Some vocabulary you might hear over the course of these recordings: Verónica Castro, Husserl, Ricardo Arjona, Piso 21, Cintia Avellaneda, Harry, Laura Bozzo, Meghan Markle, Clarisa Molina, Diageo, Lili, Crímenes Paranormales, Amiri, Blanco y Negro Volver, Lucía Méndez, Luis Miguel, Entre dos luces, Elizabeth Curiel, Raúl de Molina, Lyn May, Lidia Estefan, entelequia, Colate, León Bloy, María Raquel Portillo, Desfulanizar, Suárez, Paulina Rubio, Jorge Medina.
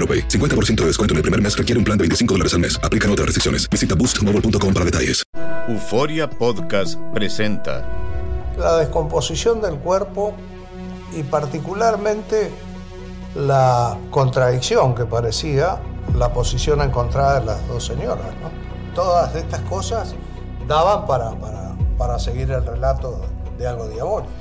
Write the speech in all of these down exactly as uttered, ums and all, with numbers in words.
AutoPay. cincuenta por ciento de descuento en el primer mes requiere un plan de veinticinco dólares al mes. Aplican otras restricciones. Visita boost mobile punto com para detalles. Euforia Podcast presenta la descomposición del cuerpo y particularmente la contradicción que parecía la posición encontrada de las dos señoras, ¿no? Todas estas cosas daban para, para, para seguir el relato de algo diabólico.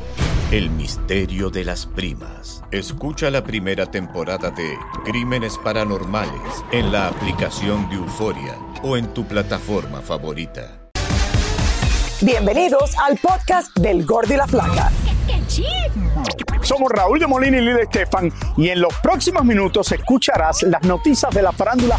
El misterio de las primas. Escucha la primera temporada de Crímenes Paranormales en la aplicación de Euforia o en tu plataforma favorita. Bienvenidos al podcast del Gordo y la Flaca. ¡Qué chido! Somos Raúl de Molina y Lidia Estefan y en los próximos minutos escucharás las noticias de la farándula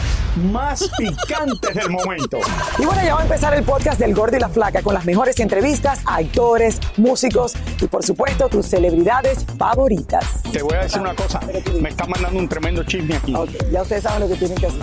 más picantes del momento. Y bueno, ya va a empezar el podcast del Gordo y la Flaca con las mejores entrevistas a actores, músicos y por supuesto tus celebridades favoritas. Te voy a decir una cosa, me está mandando un tremendo chisme aquí. Okay, ya ustedes saben lo que tienen que hacer.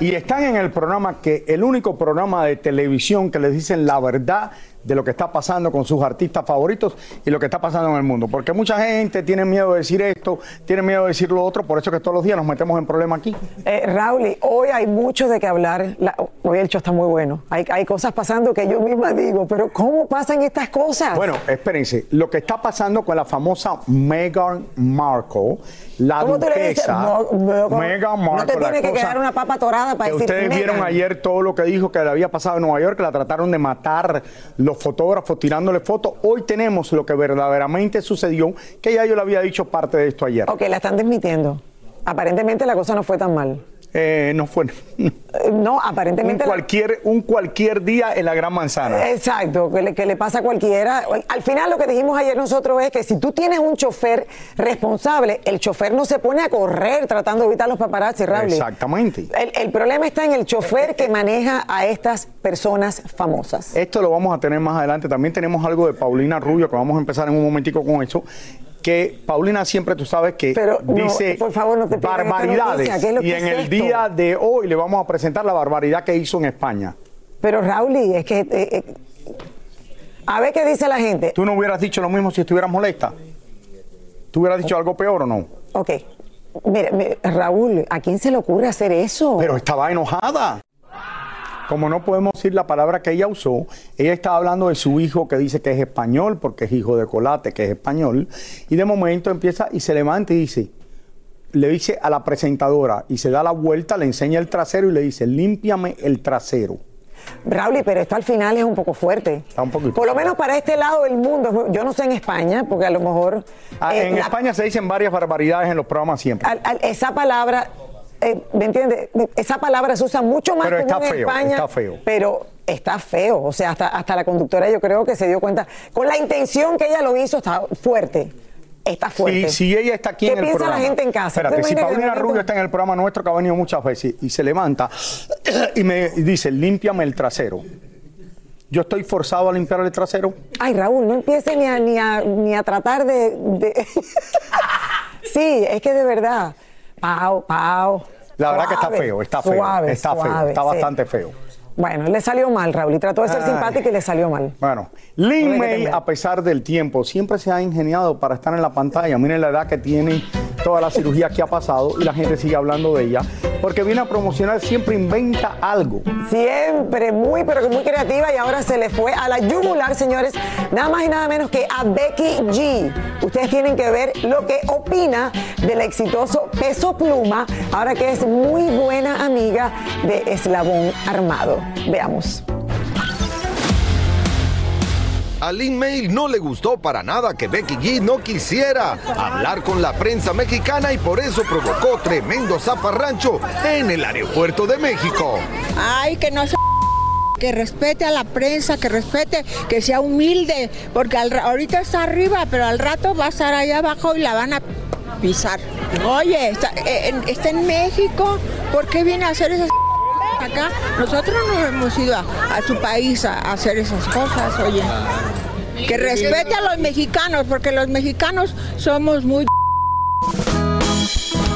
Y están en el programa que, el único programa de televisión que les dicen la verdad de lo que está pasando con sus artistas favoritos y lo que está pasando en el mundo. Porque mucha gente tiene miedo de decir esto, tiene miedo de decir lo otro, por eso que todos los días nos metemos en problemas aquí. Eh, Raúl, hoy hay mucho de qué hablar. La, hoy el show está muy bueno. Hay, hay cosas pasando que yo misma digo, pero ¿cómo pasan estas cosas? Bueno, espérense. Lo que está pasando con la famosa Meghan Markle, la ¿Cómo duquesa. Te le dices? Meghan Markle. No te tiene que quedar una papa torada para que decir ustedes Meghan. Vieron ayer todo lo que dijo que le había pasado en Nueva York, que la trataron de matar los fotógrafos tirándole fotos. Hoy tenemos lo que verdaderamente sucedió, que ya yo le había dicho parte de esto ayer. Ok, la están desmintiendo. Aparentemente la cosa no fue tan mal. Eh, no fue. No, no aparentemente. Un cualquier, la... un cualquier día en la Gran Manzana. Exacto, que le, que le pasa a cualquiera. Al final lo que dijimos ayer nosotros es que si tú tienes un chofer responsable, el chofer no se pone a correr tratando de evitar los paparazzi, Raúl. Exactamente. El, el problema está en el chofer que maneja a estas personas famosas. Esto lo vamos a tener más adelante. También tenemos algo de Paulina Rubio, que vamos a empezar en un momentico con eso. Que Paulina siempre, tú sabes que Pero dice no, por favor, no te barbaridades noticia, y en el esto? día de hoy le vamos a presentar la barbaridad que hizo en España. Pero Raúl, es que eh, eh, a ver qué dice la gente. ¿Tú no hubieras dicho lo mismo si estuvieras molesta? ¿Tú hubieras dicho algo peor o no? Ok, mira, mira, Raúl, ¿a quién se le ocurre hacer eso? Pero estaba enojada. Como no podemos decir la palabra que ella usó, ella estaba hablando de su hijo que dice que es español, porque es hijo de Colate, que es español, y de momento empieza y se levanta y dice, le dice a la presentadora, y se da la vuelta, le enseña el trasero y le dice, límpiame el trasero. Raúl, pero esto al final es un poco fuerte. Está un poquito. Por lo menos para este lado del mundo. Yo no sé en España, porque a lo mejor... Ah, eh, en la... España se dicen varias barbaridades en los programas siempre. Al, al, esa palabra... Eh, ¿Me entiendes? Esa palabra se usa mucho más pero común está feo, en España. Está feo. Pero está feo. O sea, hasta, hasta la conductora yo creo que se dio cuenta. Con la intención que ella lo hizo, está fuerte. Está fuerte. Si, si ella está aquí en el programa. ¿Qué piensa la gente en casa? Espérate, si Paulina Rubio está en el programa nuestro, que ha venido muchas veces, y se levanta y me dice, límpiame el trasero. ¿Yo estoy forzado a limpiar el trasero? Ay, Raúl, no empieces ni a, ni a, ni a tratar de... de... Sí, es que de verdad... Pau, Pau. La verdad suave, que está feo, está feo, suave, está feo, suave, está bastante sí. feo. Bueno, le salió mal, Raúl, y trató de ser Ay. simpático y le salió mal. Bueno, Lyn May, a pesar del tiempo, siempre se ha ingeniado para estar en la pantalla. Miren la edad que tiene, toda la cirugía que ha pasado, y la gente sigue hablando de ella, porque viene a promocionar, siempre inventa algo. Siempre, muy, pero muy creativa, y ahora se le fue a la yugular, señores, nada más y nada menos que a Becky G. Ustedes tienen que ver lo que opina del exitoso Peso Pluma, ahora que es muy buena amiga de Eslabón Armado. Veamos. A Lyn May no le gustó para nada que Becky G no quisiera hablar con la prensa mexicana y por eso provocó tremendo zafarrancho en el aeropuerto de México. Ay, que no se... que respete a la prensa, que respete, que sea humilde, porque al, ahorita está arriba, pero al rato va a estar allá abajo y la van a pisar. Oye, está, en, está en México, ¿por qué viene a hacer esas... acá? Nosotros nos hemos ido a, a su país a, a hacer esas cosas, oye. Que respete a los mexicanos, porque los mexicanos somos muy...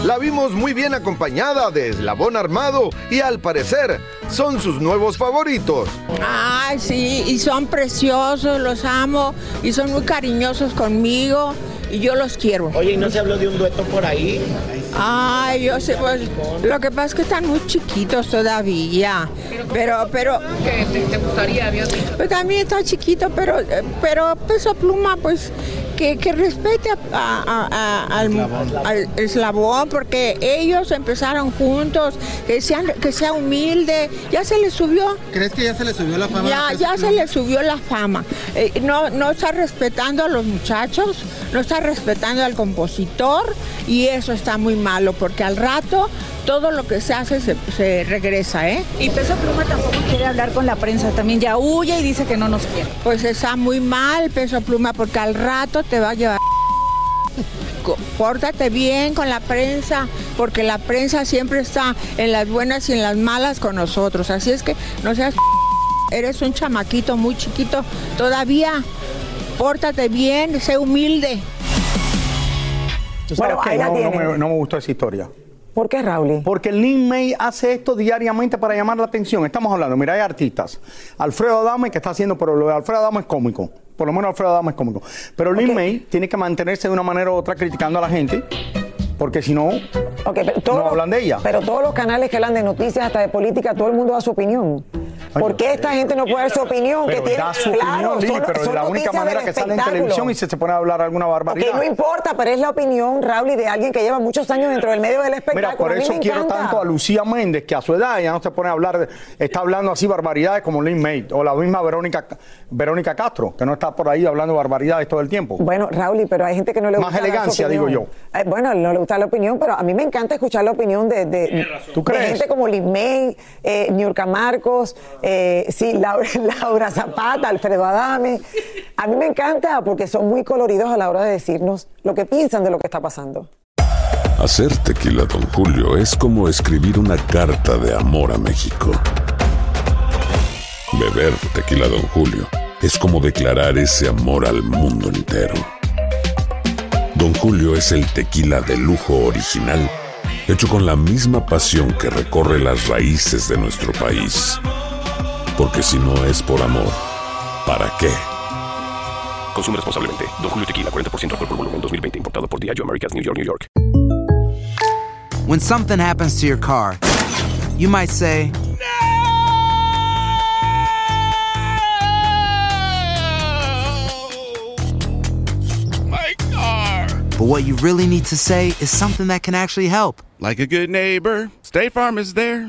La vimos muy bien acompañada de Eslabón Armado y al parecer son sus nuevos favoritos. Ay, sí, y son preciosos, los amo y son muy cariñosos conmigo y yo los quiero. Oye, ¿y no se habló de un dueto por ahí? Ay, yo sé, pues, lo que pasa es que están muy chiquitos todavía, pero, pero... ¿Qué te, te gustaría, Dios? Pues también está chiquito, pero, pero Peso Pluma, pues, que, que respete a, a, a, a, al, eslabón. al eslabón, porque ellos empezaron juntos, que, sean, que sea humilde, ya se le subió. ¿Crees que ya se le subió la fama? Ya, ya se le subió la fama. Eh, no, no está respetando a los muchachos, no está respetando al compositor y eso está muy mal. Malo, porque al rato todo lo que se hace se, se regresa, ¿eh? Y Peso Pluma tampoco quiere hablar con la prensa, también ya huye y dice que no nos quiere. Pues está muy mal, Peso Pluma, porque al rato te va a llevar... Pórtate bien con la prensa, porque la prensa siempre está en las buenas y en las malas con nosotros, así es que no seas... Eres un chamaquito muy chiquito todavía, pórtate bien, sé humilde. Bueno, ahí la tienen. No, no, me, no me gustó esa historia. ¿Por qué, Raúl? Porque Lyn May hace esto diariamente para llamar la atención. Estamos hablando, mira, hay artistas. Alfredo Adame, que está haciendo, pero lo de Alfredo Adame es cómico. Por lo menos Alfredo Adame es cómico. Pero Lyn okay. May tiene que mantenerse de una manera u otra criticando a la gente, porque si no, okay, no hablan de ella. Pero todos los canales que hablan de noticias, hasta de política, todo el mundo da su opinión. ¿Por qué esta gente no puede dar su opinión? Pero que da tiene, su claro, opinión, Lili, son, pero es la única manera que sale en televisión y se, se pone a hablar alguna barbaridad. Okay, no importa, pero es la opinión, Raúl, y de alguien que lleva muchos años dentro del medio del espectáculo. Mira, por eso a mí me quiero encanta. tanto a Lucía Méndez, que a su edad ya no se pone a hablar, está hablando así barbaridades como Lyn May, o la misma Verónica, Verónica Castro, que no está por ahí hablando barbaridades todo el tiempo. Bueno, Raúl, pero hay gente que no le gusta más elegancia, digo yo. Eh, bueno, no le gusta la opinión, pero a mí me encanta escuchar la opinión de, de, ¿Tú de crees? gente como Lyn May, eh, Niurka Marcos... Eh, sí, Laura, Laura Zapata, Alfredo Adame. A mí me encanta porque son muy coloridos a la hora de decirnos lo que piensan de lo que está pasando. Hacer tequila Don Julio es como escribir una carta de amor a México. Beber tequila Don Julio es como declarar ese amor al mundo entero. Don Julio es el tequila de lujo original, hecho con la misma pasión que recorre las raíces de nuestro país. Porque si no es por amor, ¿para qué? Consume responsablemente. Don Julio Tequila, cuarenta por ciento alcohol por volumen, dos mil veinte. Importado por Diageo Americas, New York, New York. When something happens to your car, you might say, "No! My car!" But what you really need to say is something that can actually help. Like a good neighbor, State Farm is there.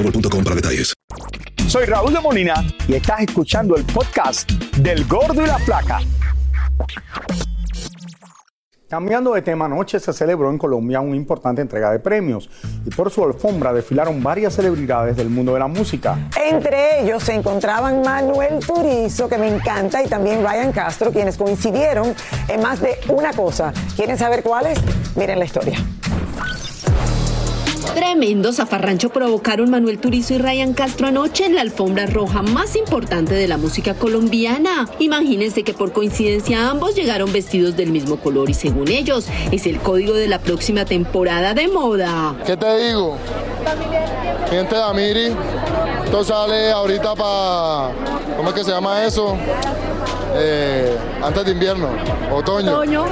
punto com para detalles. Soy Raúl de Molina y estás escuchando el podcast del Gordo y la Flaca. Cambiando de tema, anoche se celebró en Colombia una importante entrega de premios y por su alfombra desfilaron varias celebridades del mundo de la música. Entre ellos se encontraban Manuel Turizo, que me encanta, y también Ryan Castro, quienes coincidieron en más de una cosa. ¿Quieren saber cuáles? Miren la historia. Tremendo zafarrancho provocaron Manuel Turizo y Ryan Castro anoche en la alfombra roja más importante de la música colombiana. Imagínense que por coincidencia ambos llegaron vestidos del mismo color y según ellos es el código de la próxima temporada de moda. ¿Qué te digo? Gente de Amiri, esto sale ahorita para... ¿Cómo es que se llama eso? Eh, antes de invierno, otoño. ¿Otoño?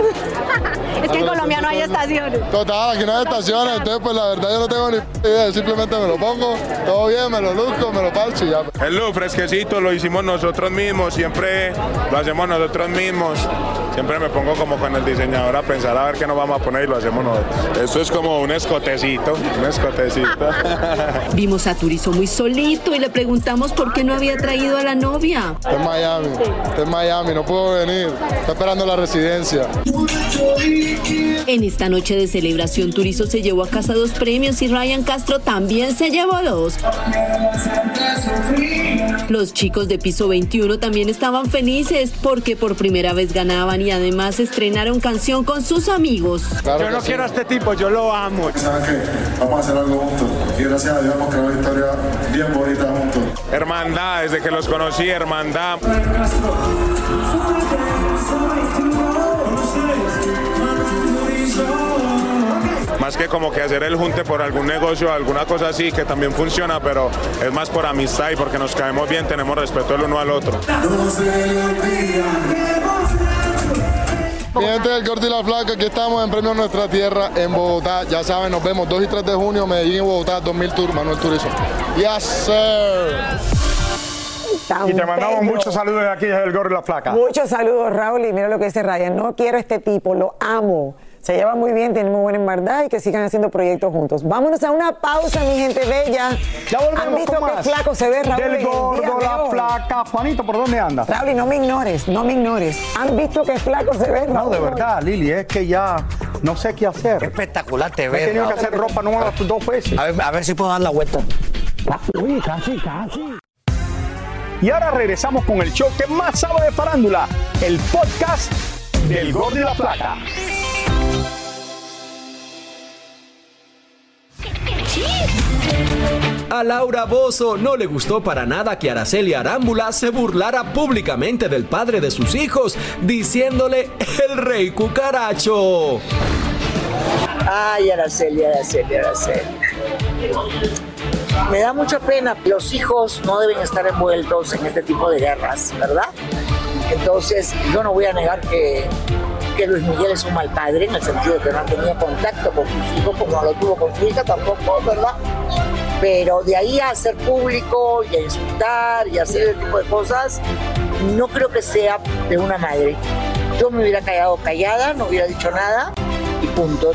Es que en Colombia no hay estaciones. Total, aquí no hay estaciones, entonces pues la verdad yo no tengo ni idea, simplemente me lo pongo, todo bien, me lo luzco, me lo parcho y ya. El look fresquecito lo hicimos nosotros mismos, siempre lo hacemos nosotros mismos. Siempre me pongo como con el diseñador a pensar a ver qué nos vamos a poner y lo hacemos nosotros. Esto es como un escotecito, un escotecito. Vimos a Turizo muy solito y le preguntamos por qué no había traído a la novia. Está en Miami, está en Miami, no puedo venir, está esperando la residencia. En esta noche de celebración, Turizo se llevó a casa dos premios y Ryan Castro también se llevó dos. Los chicos de Piso veintiuno también estaban felices porque por primera vez ganaban y además estrenaron canción con sus amigos. Claro, yo no sí. quiero a este tipo, yo lo amo. ¿Sabes qué? Vamos a hacer algo juntos y gracias a Dios hemos creado una historia bien bonita juntos. Hermandad, desde que los conocí, hermandad. Más que como que hacer el junte por algún negocio, alguna cosa así, que también funciona, pero es más por amistad y porque nos caemos bien, tenemos respeto el uno al otro. Mi gente del Gordo y la Flaca, aquí estamos en Premio Nuestra Tierra en Bogotá. Ya saben, nos vemos dos y tres de junio, Medellín y Bogotá, dos mil tour, Manuel Turizo. Yes, sir. Y te mandamos muchos saludos de aquí desde El Gordo y la Flaca. Muchos saludos, Raúl, y mira lo que dice Ryan, no quiero a este tipo, lo amo. Se lleva muy bien, tiene muy buena hermandad y que sigan haciendo proyectos juntos. Vámonos a una pausa, mi gente bella. Ya volvemos. ¿Han visto qué flaco se ve, Raúl? Del Gordo, la Flaca. Juanito, ¿por dónde andas? Raúl, no me ignores, no me ignores. ¿Han visto qué flaco se ve, Raúl? No, de verdad, Lili, es que ya no sé qué hacer. Qué espectacular te ves. He tenido que hacer ropa nueva dos veces. A ver, a ver si puedo dar la vuelta. Uy, casi, casi. Y ahora regresamos con el show que más sabe de farándula, el podcast del Gordo y la Flaca. A Laura Bozzo no le gustó para nada que Araceli Arámbula se burlara públicamente del padre de sus hijos, diciéndole el rey cucaracho. Ay, Araceli, Araceli, Araceli. Me da mucha pena, los hijos no deben estar envueltos en este tipo de guerras, ¿verdad? Entonces, yo no voy a negar que, que Luis Miguel es un mal padre, en el sentido de que no ha tenido contacto con sus hijos, como no lo tuvo con su hija tampoco, ¿verdad? Pero de ahí a hacer público y a insultar y a hacer ese tipo de cosas, no creo que sea de una madre. Yo me hubiera callado callada, no hubiera dicho nada y punto.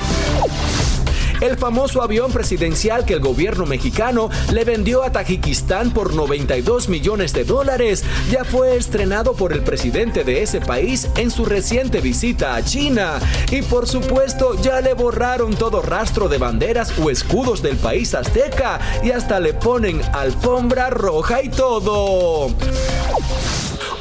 El famoso avión presidencial que el gobierno mexicano le vendió a Tayikistán por noventa y dos millones de dólares ya fue estrenado por el presidente de ese país en su reciente visita a China. Y por supuesto ya le borraron todo rastro de banderas o escudos del país azteca y hasta le ponen alfombra roja y todo.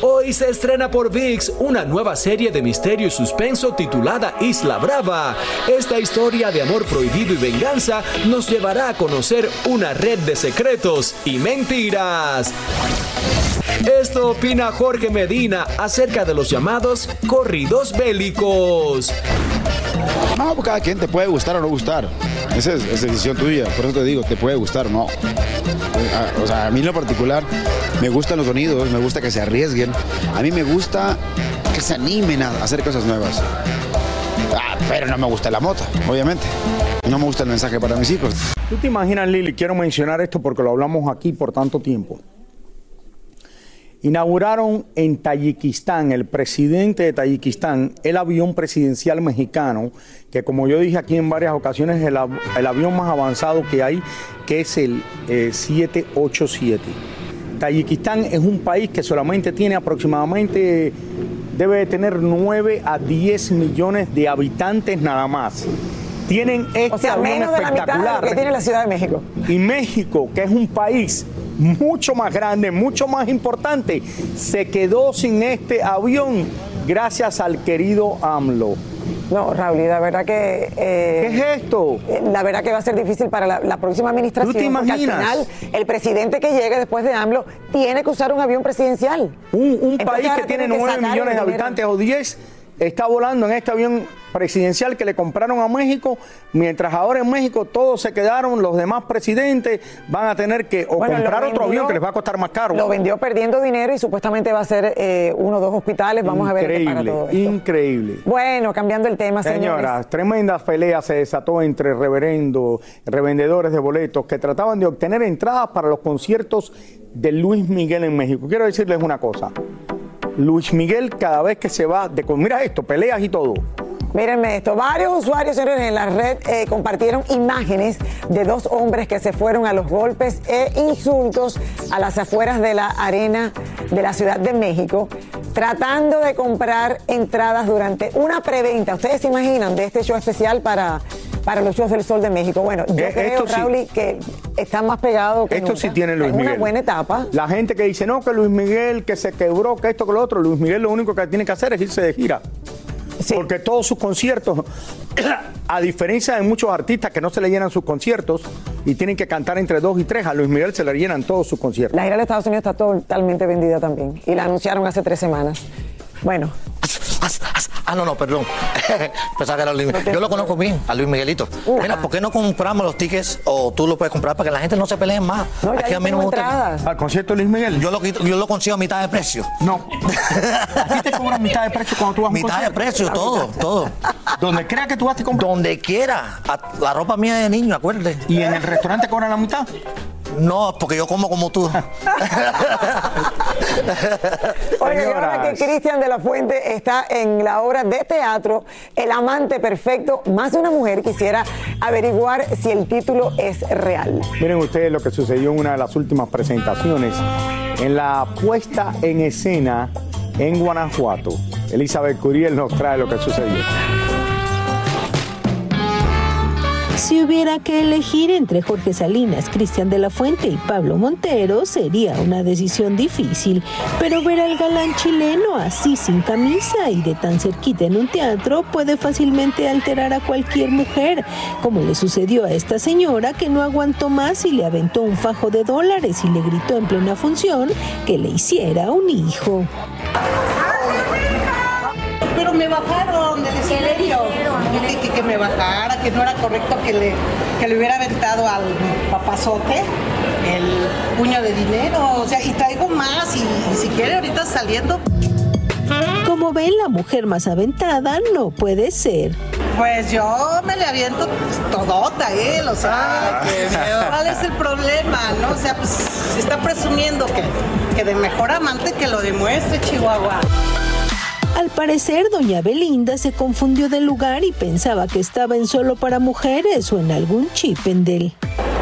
Hoy se estrena por ViX una nueva serie de misterio y suspenso titulada Isla Brava. Esta historia de amor prohibido y venganza nos llevará a conocer una red de secretos y mentiras. Esto opina Jorge Medina acerca de los llamados corridos bélicos. No, cada quien te puede gustar o no gustar. Esa es, es decisión tuya, por eso te digo, te puede gustar o no. O sea, a mí en lo particular me gustan los sonidos, me gusta que se arriesguen. A mí me gusta que se animen a hacer cosas nuevas. Ah, pero no me gusta la mota, obviamente. No me gusta el mensaje para mis hijos. ¿Tú te imaginas, Lili? Quiero mencionar esto porque lo hablamos aquí por tanto tiempo. Inauguraron en Tayikistán, el presidente de Tayikistán, el avión presidencial mexicano, que como yo dije aquí en varias ocasiones, es el, av- el avión más avanzado que hay, que es el eh, siete ochenta y siete. Tayikistán es un país que solamente tiene aproximadamente, debe tener nueve a diez millones de habitantes nada más. Tienen este, o sea, avión menos espectacular de la mitad de lo que tiene la Ciudad de México. Y México, que es un país mucho más grande, mucho más importante, se quedó sin este avión gracias al querido AMLO. No, Raúl, la verdad que... Eh, ¿Qué es esto? La verdad que va a ser difícil para la, la próxima administración. ¿Tú te imaginas? Porque al final, el presidente que llegue después de AMLO tiene que usar un avión presidencial. Un, un país que tiene nueve millones de habitantes o diez, está volando en este avión presidencial que le compraron a México, mientras ahora en México todos se quedaron, los demás presidentes van a tener que o bueno, comprar vendió, otro avión que les va a costar más caro. Lo vendió perdiendo dinero y supuestamente va a ser eh, uno o dos hospitales, vamos increíble, a ver qué para todo esto. Increíble. Bueno, cambiando el tema, señores. Señoras, tremenda pelea se desató entre reverendos, revendedores de boletos que trataban de obtener entradas para los conciertos de Luis Miguel en México. Quiero decirles una cosa. Luis Miguel, cada vez que se va de... Mira esto, peleas y todo. Mírenme esto, varios usuarios en la red eh, compartieron imágenes de dos hombres que se fueron a los golpes e insultos a las afueras de la arena de la Ciudad de México, tratando de comprar entradas durante una preventa. ¿Ustedes se imaginan de este show especial para, para los shows del Sol de México? Bueno, yo eh, creo, Raúl, sí, que está más pegado que esto nunca. Sí tiene Luis Miguel. Es una buena etapa. La gente que dice, no, que Luis Miguel, que se quebró, que esto, que lo otro. Luis Miguel lo único que tiene que hacer es irse de gira. Sí. Porque todos sus conciertos, a diferencia de muchos artistas que no se le llenan sus conciertos y tienen que cantar entre dos y tres, a Luis Miguel se le llenan todos sus conciertos. La gira de Estados Unidos está totalmente vendida también y la anunciaron hace tres semanas. Bueno. Ah, no, no, perdón. Yo lo conozco bien, a Luis Miguelito. Mira, ¿por qué no compramos los tickets o tú los puedes comprar para que la gente no se pelee más? No, aquí a mí no me gusta. ¿Al concierto de Luis Miguel? Yo lo, yo lo consigo a mitad de precio. No. ¿Aquí te cobran mitad de precio cuando tú vas a un concierto? Mitad de precio, todo, todo. ¿Donde quiera que tú vas te compras? Donde quiera. A, la ropa mía de niño, acuérdate. ¿Y en el restaurante cobran la mitad? No, porque yo como como tú. Oye, ahora que Cristian de la Fuente está en la obra de teatro El amante perfecto, más de una mujer quisiera averiguar si el título es real. Miren ustedes lo que sucedió en una de las últimas presentaciones. En la puesta en escena en Guanajuato, Elizabeth Curiel nos trae lo que sucedió. Si hubiera que elegir entre Jorge Salinas, Cristian de la Fuente y Pablo Montero, sería una decisión difícil, pero ver al galán chileno así sin camisa y de tan cerquita en un teatro puede fácilmente alterar a cualquier mujer, como le sucedió a esta señora que no aguantó más y le aventó un fajo de dólares y le gritó en plena función que le hiciera un hijo. Pero me bajaron del escenario. Que, que, que me bajara, que no era correcto que le, que le hubiera aventado al papazote el puño de dinero, o sea, y traigo más, y, y si quiere ahorita saliendo. Como ven, la mujer más aventada no puede ser. Pues yo me le aviento todota a él, o sea, ah, que, ¿cuál es el problema? ¿No? O sea, pues se está presumiendo que, que de mejor amante que lo demuestre, Chihuahua. Al parecer, doña Belinda se confundió del lugar y pensaba que estaba en Solo para Mujeres o en algún Chipendel.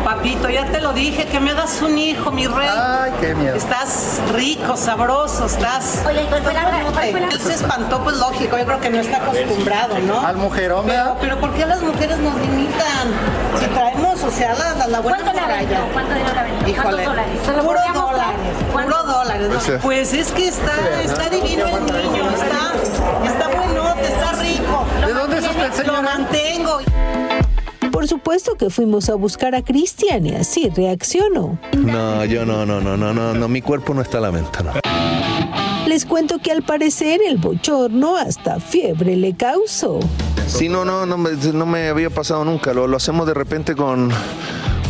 Papito, ya te lo dije, que me das un hijo, mi rey. Ay, qué miedo. Estás rico, sabroso, estás... Oye, ¿cuál fue la, cuál fue la... Él se espantó, pues lógico, yo creo que no está acostumbrado, ¿no? Al mujerón, ¿verdad? Pero, pero ¿por qué las mujeres nos limitan? Si traemos, o sea, la, la, la buena... ¿Cuánto le aventó? ¿Cuánto dinero le aventó? Híjole, puro dólares, puro dólares, ¿no? Pues, pues es que está, está divino el niño, está, está buenote, está rico. ¿De dónde es usted, señora? Lo mantengo. Por supuesto que fuimos a buscar a Cristian y así reaccionó. No, yo no, no, no, no, no, no, mi cuerpo no está a la venta, no. Les cuento que al parecer el bochorno hasta fiebre le causó. Sí, no, no, no, no me había pasado nunca, lo, lo hacemos de repente con...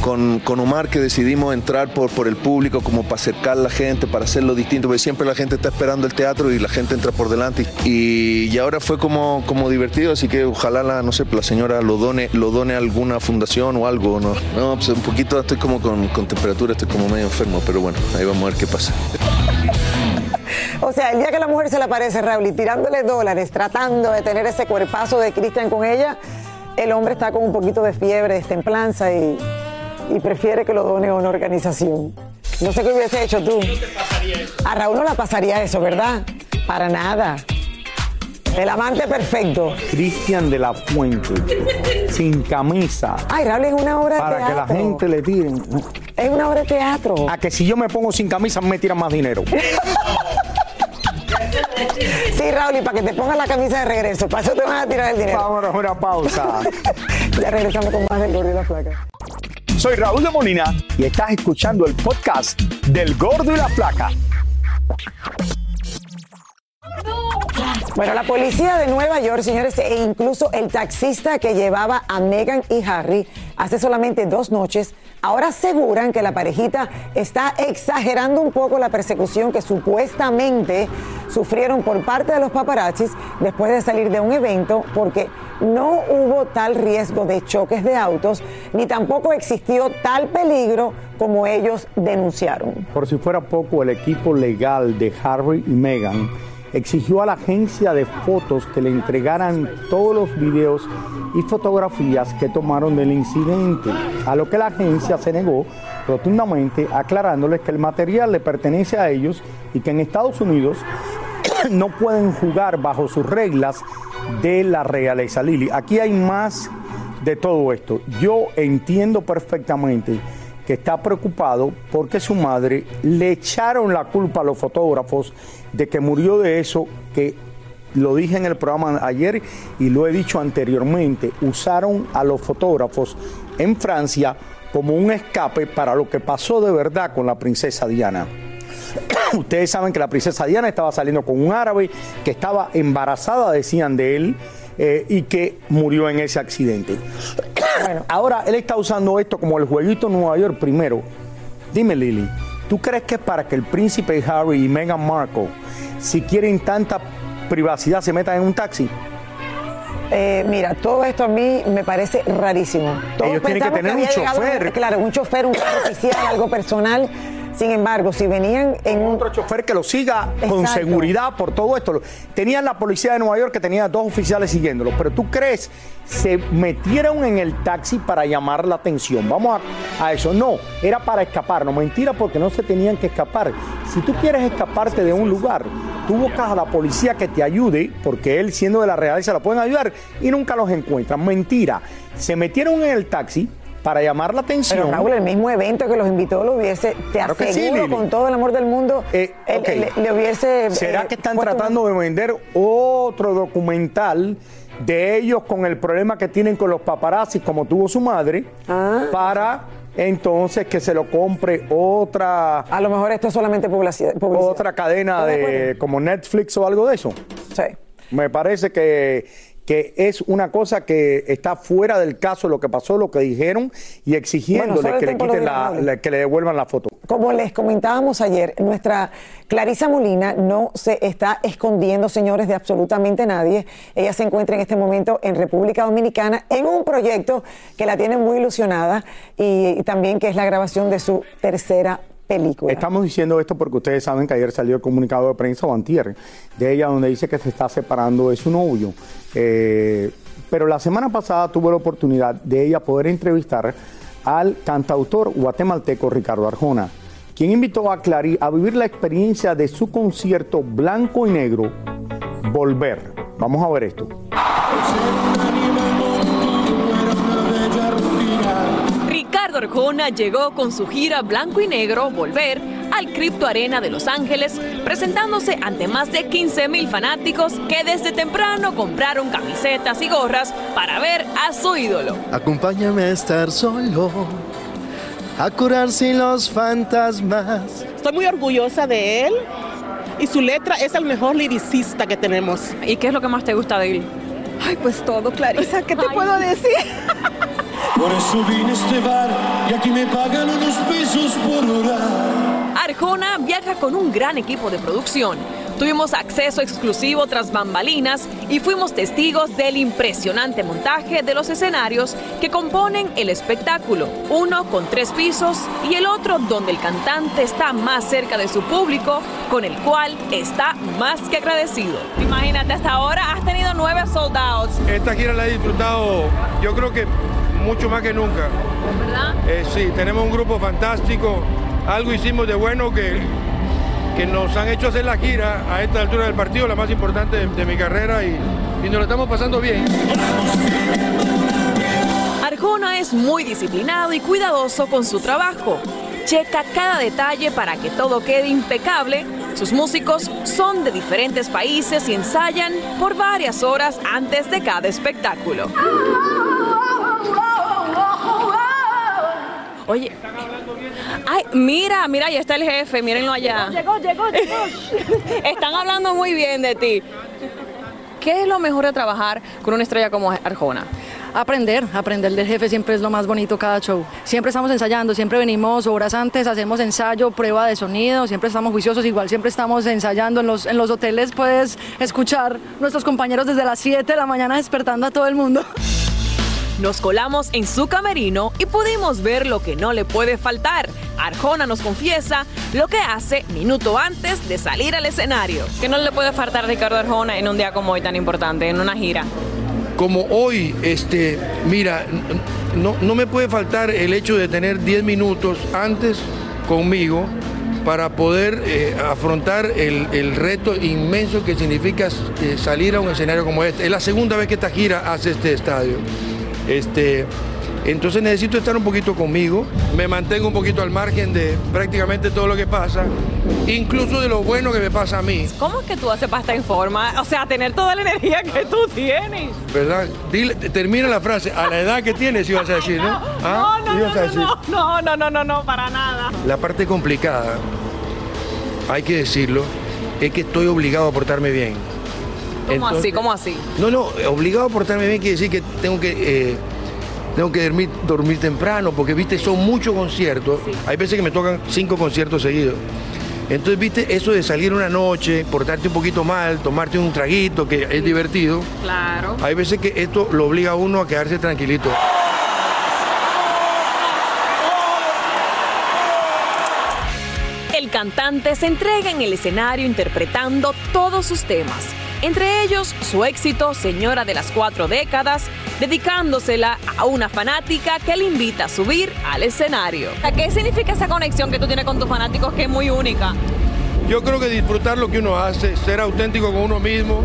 Con, con Omar, que decidimos entrar por, por el público como para acercar a la gente, para hacerlo distinto, porque siempre la gente está esperando el teatro y la gente entra por delante. Y, y ahora fue como, como divertido, así que ojalá la, no sé, la señora lo done, lo done a alguna fundación o algo. No, no pues un poquito estoy como con, con temperatura, estoy como medio enfermo, pero bueno, ahí vamos a ver qué pasa. O sea, el día que la mujer se le aparece, Raúl, y tirándole dólares, tratando de tener ese cuerpazo de Cristian con ella, el hombre está con un poquito de fiebre, de destemplanza y... y prefiere que lo done a una organización. No sé qué hubiese hecho tú. No te pasaría eso. A Raúl no le pasaría eso, ¿verdad? Para nada. El amante perfecto. Cristian de la Fuente. Sin camisa. Ay, Raúl, es una obra de teatro. Para que la gente le tiren. Es una obra de teatro. A que si yo me pongo sin camisa me tiran más dinero. Sí, Raúl, y para que te pongas la camisa de regreso. Para eso te van a tirar el dinero. Vámonos, una pausa. Ya regresamos con más del Gordo y la Flaca. Soy Raúl de Molina y estás escuchando el podcast del Gordo y la Flaca. Bueno, la policía de Nueva York, señores, e incluso el taxista que llevaba a Meghan y Harry hace solamente dos noches, ahora aseguran que la parejita está exagerando un poco la persecución que supuestamente sufrieron por parte de los paparazzis después de salir de un evento, porque no hubo tal riesgo de choques de autos, ni tampoco existió tal peligro como ellos denunciaron. Por si fuera poco, el equipo legal de Harry y Meghan exigió a la agencia de fotos que le entregaran todos los videos y fotografías que tomaron del incidente, a lo que la agencia se negó rotundamente, aclarándoles que el material le pertenece a ellos y que en Estados Unidos no pueden jugar bajo sus reglas de la realeza. Lili, aquí hay más de todo esto. Yo entiendo perfectamente que está preocupado porque su madre le echaron la culpa a los fotógrafos de que murió de eso, que lo dije en el programa ayer y lo he dicho anteriormente, usaron a los fotógrafos en Francia como un escape para lo que pasó de verdad con la princesa Diana. Ustedes saben que la princesa Diana estaba saliendo con un árabe, que estaba embarazada, decían de él, eh, y que murió en ese accidente. Bueno, ahora él está usando esto como el jueguito en Nueva York primero. Dime, Lili, ¿tú crees que para que el príncipe Harry y Meghan Markle, si quieren tanta privacidad, se metan en un taxi? Eh, mira, todo esto a mí me parece rarísimo. Todos ellos tienen que tener que un chofer. A, claro, un chofer, un carro oficial, algo personal. Sin embargo, si venían en otro un... chofer que lo siga. Exacto. Con seguridad por todo esto. Tenían la policía de Nueva York que tenía dos oficiales siguiéndolo. Pero ¿tú crees? Se metieron en el taxi para llamar la atención. Vamos a, a eso. No, era para escapar. No, mentira, porque no se tenían que escapar. Si tú quieres escaparte de un lugar, tú buscas a la policía que te ayude, porque él, siendo de la realeza, lo pueden ayudar y nunca los encuentran. Mentira. Se metieron en el taxi para llamar la atención. Pero Raúl, el mismo evento que los invitó lo hubiese, te claro aseguro, sí, con todo el amor del mundo, eh, él, okay. le, le hubiese... ¿Será eh, que están tratando un... de vender otro documental de ellos con el problema que tienen con los paparazzis, como tuvo su madre, ah, para entonces que se lo compre otra... A lo mejor esto es solamente publicidad. publicidad. Otra cadena de como Netflix o algo de eso. Sí. Me parece que... que es una cosa que está fuera del caso, lo que pasó, lo que dijeron, y exigiéndole bueno, que le quiten la, la, que le devuelvan la foto. Como les comentábamos ayer, nuestra Clarisa Molina no se está escondiendo, señores, de absolutamente nadie. Ella se encuentra en este momento en República Dominicana en un proyecto que la tiene muy ilusionada y, y también que es la grabación de su tercera película. Estamos diciendo esto porque ustedes saben que ayer salió el comunicado de prensa o antier de ella, donde dice que se está separando de su novio. Eh, pero la semana pasada tuve la oportunidad de ella poder entrevistar al cantautor guatemalteco Ricardo Arjona, quien invitó a Clary a vivir la experiencia de su concierto Blanco y Negro Volver. Vamos a ver esto. Ricardo Arjona llegó con su gira Blanco y Negro Volver al Crypto Arena de Los Ángeles, presentándose ante más de quince mil fanáticos que desde temprano compraron camisetas y gorras para ver a su ídolo. Acompáñame a estar solo, a curar sin los fantasmas. Estoy muy orgullosa de él y su letra es el mejor liricista que tenemos. ¿Y qué es lo que más te gusta de él? Ay, pues todo, Clarisa, ¿qué te Ay. puedo decir? Por eso vine a este bar y aquí me pagan unos pesos por hora. Arjona viaja con un gran equipo de producción. Tuvimos acceso exclusivo tras bambalinas y fuimos testigos del impresionante montaje de los escenarios que componen el espectáculo. Uno con tres pisos y el otro donde el cantante está más cerca de su público, con el cual está más que agradecido. Imagínate, hasta ahora has tenido nueve sold outs. Esta gira la he disfrutado, yo creo que mucho más que nunca. ¿Verdad? Eh, sí, tenemos un grupo fantástico, algo hicimos de bueno que, que nos han hecho hacer la gira a esta altura del partido, la más importante de, de mi carrera, y, y nos lo estamos pasando bien. Arjona es muy disciplinado y cuidadoso con su trabajo. Checa cada detalle para que todo quede impecable. Sus músicos son de diferentes países y ensayan por varias horas antes de cada espectáculo. Oye, ay, mira, mira, ahí está el jefe, mírenlo allá. Llegó, llegó, llegó. Están hablando muy bien de ti. ¿Qué es lo mejor de trabajar con una estrella como Arjona? Aprender, aprender del jefe siempre es lo más bonito cada show. Siempre estamos ensayando, siempre venimos horas antes, hacemos ensayo, prueba de sonido, siempre estamos juiciosos, igual siempre estamos ensayando. En los, en los hoteles puedes escuchar nuestros compañeros desde las siete de la mañana despertando a todo el mundo. Nos colamos en su camerino y pudimos ver lo que no le puede faltar. Arjona nos confiesa lo que hace minuto antes de salir al escenario. ¿Qué no le puede faltar a Ricardo Arjona en un día como hoy tan importante, en una gira? Como hoy, este, mira, no, no me puede faltar el hecho de tener diez minutos antes conmigo para poder eh, afrontar el, el reto inmenso que significa eh, salir a un escenario como este. Es la segunda vez que esta gira hace este estadio. Este, entonces necesito estar un poquito conmigo, me mantengo un poquito al margen de prácticamente todo lo que pasa, incluso de lo bueno que me pasa a mí. ¿Cómo es que tú haces para estar en forma? O sea, tener toda la energía que tú tienes. ¿Verdad? Dile, termina la frase, a la edad que tienes ibas a decir, ¿no? ¿Ah? No, no, no, no, decir? no, no, no, no, no, para nada. La parte complicada, hay que decirlo, es que estoy obligado a portarme bien. ¿Cómo Entonces, así? ¿Cómo así? No, no, obligado a portarme bien quiere decir que tengo que... Eh, Tengo que dormir, dormir temprano, porque, viste, son muchos conciertos. Sí. Hay veces que me tocan cinco conciertos seguidos. Entonces, viste, eso de salir una noche, portarte un poquito mal, tomarte un traguito, que es divertido. Claro. Hay veces que esto lo obliga a uno a quedarse tranquilito. El cantante se entrega en el escenario interpretando todos sus temas. Entre ellos, su éxito, Señora de las Cuatro Décadas, dedicándosela a una fanática que le invita a subir al escenario. ¿Qué significa esa conexión que tú tienes con tus fanáticos, que es muy única? Yo creo que disfrutar lo que uno hace, ser auténtico con uno mismo,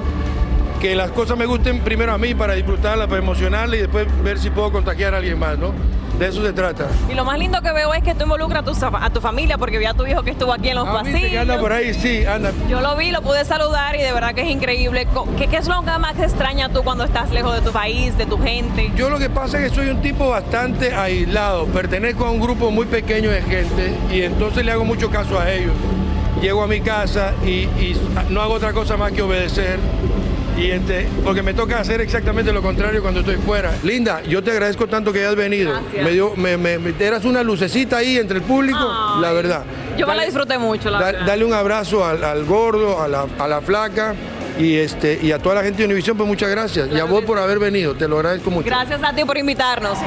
que las cosas me gusten primero a mí para disfrutarlas, para emocionarlas y después ver si puedo contagiar a alguien más, ¿no? De eso se trata. Y lo más lindo que veo es que tú involucras a tu, a tu familia, porque vi a tu hijo que estuvo aquí en los ah, pasillos. Que anda por ahí, sí, anda. Yo lo vi, lo pude saludar y de verdad que es increíble. ¿Qué, qué es lo que más extraña tú cuando estás lejos de tu país, de tu gente? Yo lo que pasa es que soy un tipo bastante aislado, pertenezco a un grupo muy pequeño de gente y entonces le hago mucho caso a ellos. Llego a mi casa y, y no hago otra cosa más que obedecer. Y este, porque me toca hacer exactamente lo contrario cuando estoy fuera. Linda, yo te agradezco tanto que hayas venido. Me dio, me, me, me, eras una lucecita ahí entre el público, ay, la verdad. Yo dale, me la disfruté mucho, la da, verdad. Dale un abrazo al, al gordo, a la, a la flaca y, este, y a toda la gente de Univisión, pues muchas gracias. Claro, y a vos por haber venido, te lo agradezco mucho. Gracias a ti por invitarnos.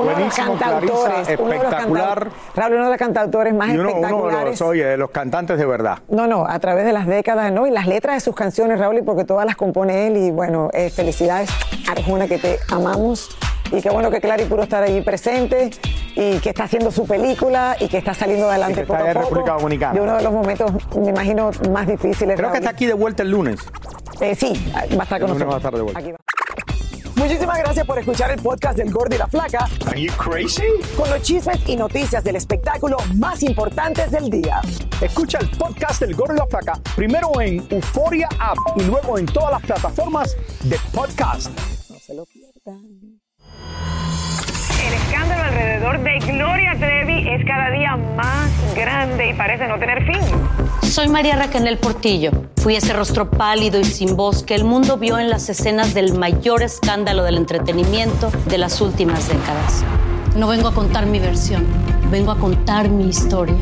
Uno de los cantautores, espectacular. Raúl, uno de los cantautores más uno, espectaculares. Uno de los, oye, de los cantantes de verdad. No, no, a través de las décadas, ¿no? Y las letras de sus canciones, Raúl, y porque todas las compone él. Y bueno, eh, felicidades, Arjona, que te amamos. Y qué bueno que Clara y pudo estar allí presente y que está haciendo su película y que está saliendo adelante poco a poco. Está en República Dominicana. De uno de los momentos, me imagino, más difíciles. Creo Raúl. que está aquí de vuelta el lunes. Eh, sí, va a estar con el nosotros. Va a estar de vuelta. Aquí va. Muchísimas gracias por escuchar el podcast del Gordo y la Flaca. Are you crazy? Con los chismes y noticias del espectáculo más importantes del día. Escucha el podcast del Gordo y la Flaca primero en Euforia App y luego en todas las plataformas de podcast. No se lo pierdan. El escándalo alrededor de Gloria Trevi es cada día más grande y parece no tener fin. Soy María Raquel Portillo. Fui ese rostro pálido y sin voz que el mundo vio en las escenas del mayor escándalo del entretenimiento de las últimas décadas. No vengo a contar mi versión, vengo a contar mi historia.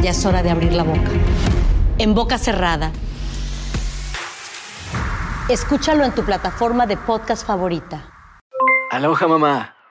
Ya es hora de abrir la boca. En boca cerrada. Escúchalo en tu plataforma de podcast favorita. Aloha, mamá.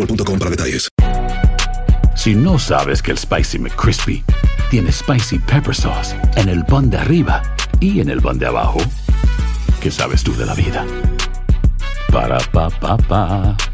punto com para detalles. Si no sabes que el Spicy McCrispy tiene Spicy Pepper Sauce en el pan de arriba y en el pan de abajo, ¿qué sabes tú de la vida? Para, pa, pa, pa.